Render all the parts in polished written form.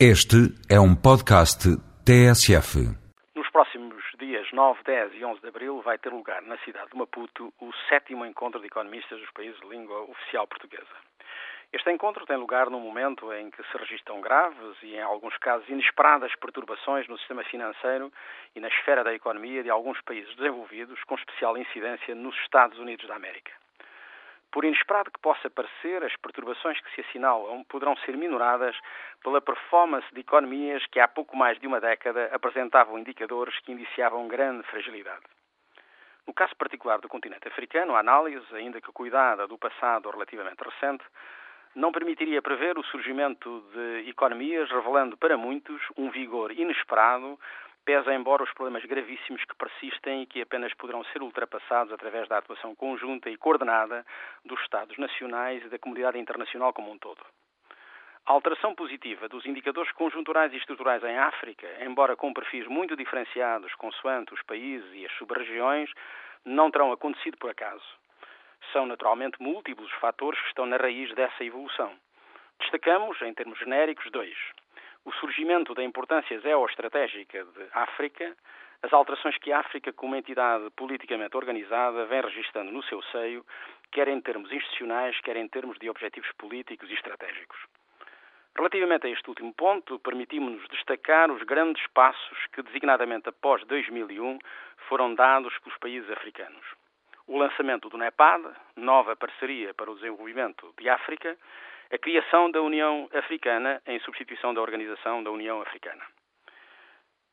Este é um podcast TSF. Nos próximos dias 9, 10 e 11 de abril vai ter lugar na cidade de Maputo o 7º Encontro de Economistas dos Países de Língua Oficial Portuguesa. Este encontro tem lugar num momento em que se registram graves e, em alguns casos, inesperadas perturbações no sistema financeiro e na esfera da economia de alguns países desenvolvidos, com especial incidência nos Estados Unidos da América. Por inesperado que possa parecer, as perturbações que se assinalam poderão ser minoradas pela performance de economias que há pouco mais de uma década apresentavam indicadores que indiciavam grande fragilidade. No caso particular do continente africano, a análise, ainda que cuidada do passado relativamente recente, não permitiria prever o surgimento de economias, revelando para muitos um vigor inesperado, pesa embora os problemas gravíssimos que persistem e que apenas poderão ser ultrapassados através da atuação conjunta e coordenada dos Estados nacionais e da comunidade internacional como um todo. A alteração positiva dos indicadores conjunturais e estruturais em África, embora com perfis muito diferenciados consoante os países e as sub-regiões, não terão acontecido por acaso. São naturalmente múltiplos os fatores que estão na raiz dessa evolução. Destacamos, em termos genéricos, dois: o surgimento da importância geoestratégica de África, as alterações que a África, como entidade politicamente organizada, vem registrando no seu seio, quer em termos institucionais, quer em termos de objetivos políticos e estratégicos. Relativamente a este último ponto, permitimos-nos destacar os grandes passos que, designadamente após 2001, foram dados pelos países africanos. O lançamento do NEPAD, nova parceria para o desenvolvimento de África, a criação da União Africana em substituição da Organização da União Africana.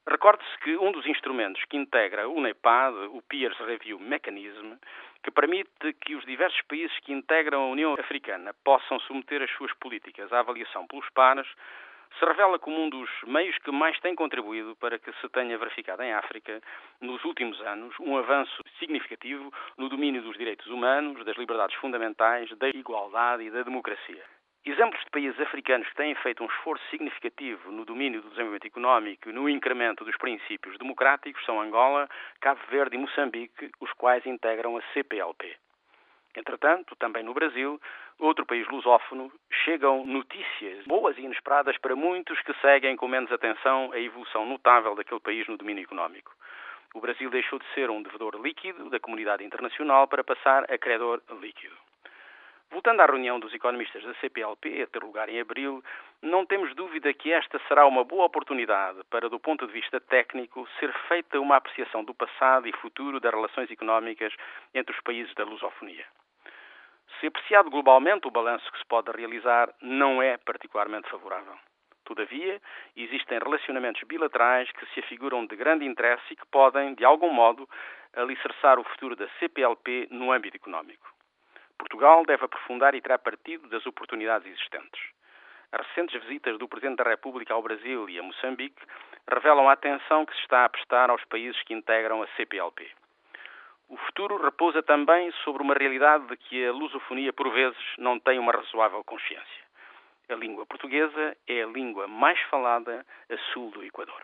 Recorde-se que um dos instrumentos que integra o NEPAD, o Peers Review Mechanism, que permite que os diversos países que integram a União Africana possam submeter as suas políticas à avaliação pelos pares, se revela como um dos meios que mais tem contribuído para que se tenha verificado em África, nos últimos anos, um avanço significativo no domínio dos direitos humanos, das liberdades fundamentais, da igualdade e da democracia. Exemplos de países africanos que têm feito um esforço significativo no domínio do desenvolvimento económico e no incremento dos princípios democráticos são Angola, Cabo Verde e Moçambique, os quais integram a CPLP. Entretanto, também no Brasil, outro país lusófono, chegam notícias boas e inesperadas para muitos que seguem com menos atenção a evolução notável daquele país no domínio económico. O Brasil deixou de ser um devedor líquido da comunidade internacional para passar a credor líquido. Voltando à reunião dos economistas da CPLP, a ter lugar em abril, não temos dúvida que esta será uma boa oportunidade para, do ponto de vista técnico, ser feita uma apreciação do passado e futuro das relações económicas entre os países da lusofonia. Se apreciado globalmente, o balanço que se pode realizar não é particularmente favorável. Todavia, existem relacionamentos bilaterais que se afiguram de grande interesse e que podem, de algum modo, alicerçar o futuro da CPLP no âmbito económico. Portugal deve aprofundar e tirar partido das oportunidades existentes. As recentes visitas do Presidente da República ao Brasil e a Moçambique revelam a atenção que se está a prestar aos países que integram a CPLP. O futuro repousa também sobre uma realidade de que a lusofonia, por vezes, não tem uma razoável consciência. A língua portuguesa é a língua mais falada a sul do Equador.